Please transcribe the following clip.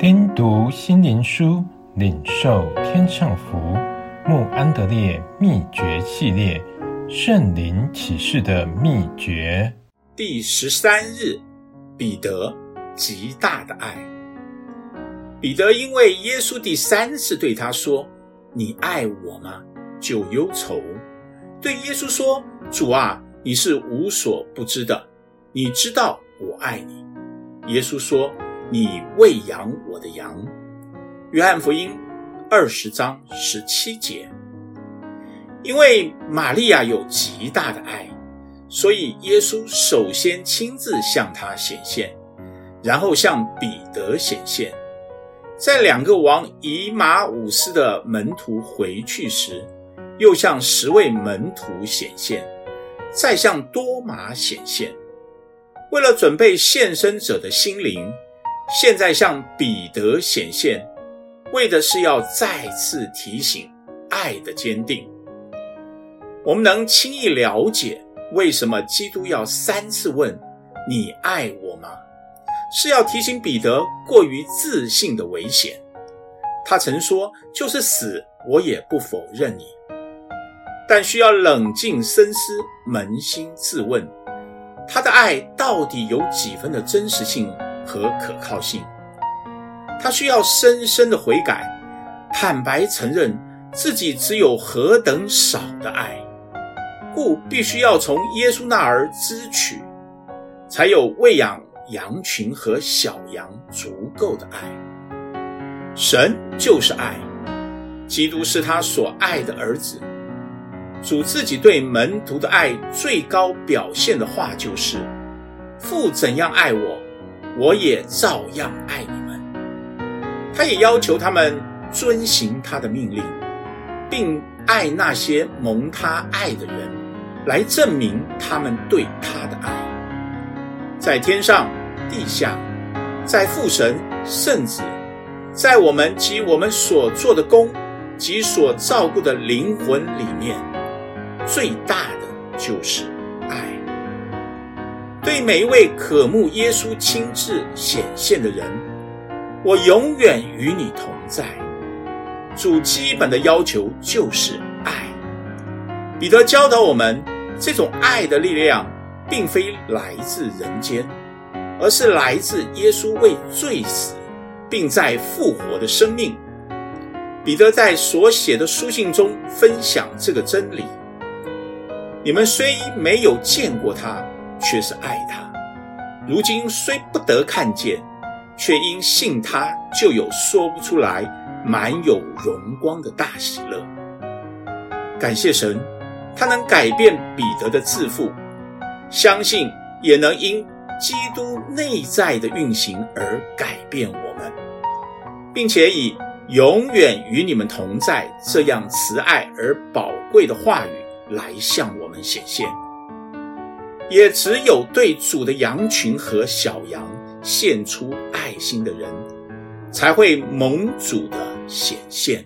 听读心灵书，领受天上福。慕安德烈秘诀系列，圣灵启示的秘诀，第13日，彼得极大的爱。彼得因为耶稣第3次对他说：“你爱我吗？”就忧愁，对耶稣说：“主啊，你是无所不知的，你知道我爱你。”耶稣说：“你喂养我的羊。”约翰福音20章17节。因为玛利亚有极大的爱，所以耶稣首先亲自向她显现，然后向彼得显现。在2个往以马忤斯的门徒回去时，又向10位门徒显现，再向多马显现。为了准备献身者的心灵，现在向彼得显现，为的是要再次提醒爱的坚定。我们能轻易了解为什么基督要3次问你爱我吗，是要提醒彼得过于自信的危险。他曾说：“就是死我也不否认你。”但需要冷静深思，扪心自问，他的爱到底有几分的真实性和可靠性？他需要深深的悔改，坦白承认自己只有何等少的爱，故必须要从耶稣那儿支取，才有喂养羊群和小羊足够的爱。神就是爱，基督是他所爱的儿子。主自己对门徒的爱最高表现的话就是：“父怎样爱我，我也照样爱你们。”他也要求他们遵行他的命令，并爱那些蒙他爱的人，来证明他们对他的爱。在天上、地下，在父神、圣子，在我们及我们所做的工及所照顾的灵魂里面，最大的就是爱。对每一位渴慕耶稣亲自显现的人，我永远与你同在。主基本的要求就是爱。彼得教导我们，这种爱的力量并非来自人间，而是来自耶稣为罪死并在复活的生命。彼得在所写的书信中分享这个真理：你们虽没有见过他，却是爱他；如今虽不得看见，却因信他，就有说不出来满有荣光的大喜乐。感谢神，他能改变彼得的自负，相信也能因基督内在的运行而改变我们，并且以永远与你们同在这样慈爱而宝贵的话语来向我们显现。也只有对主的羊群和小羊献出爱心的人，才会蒙主的显现。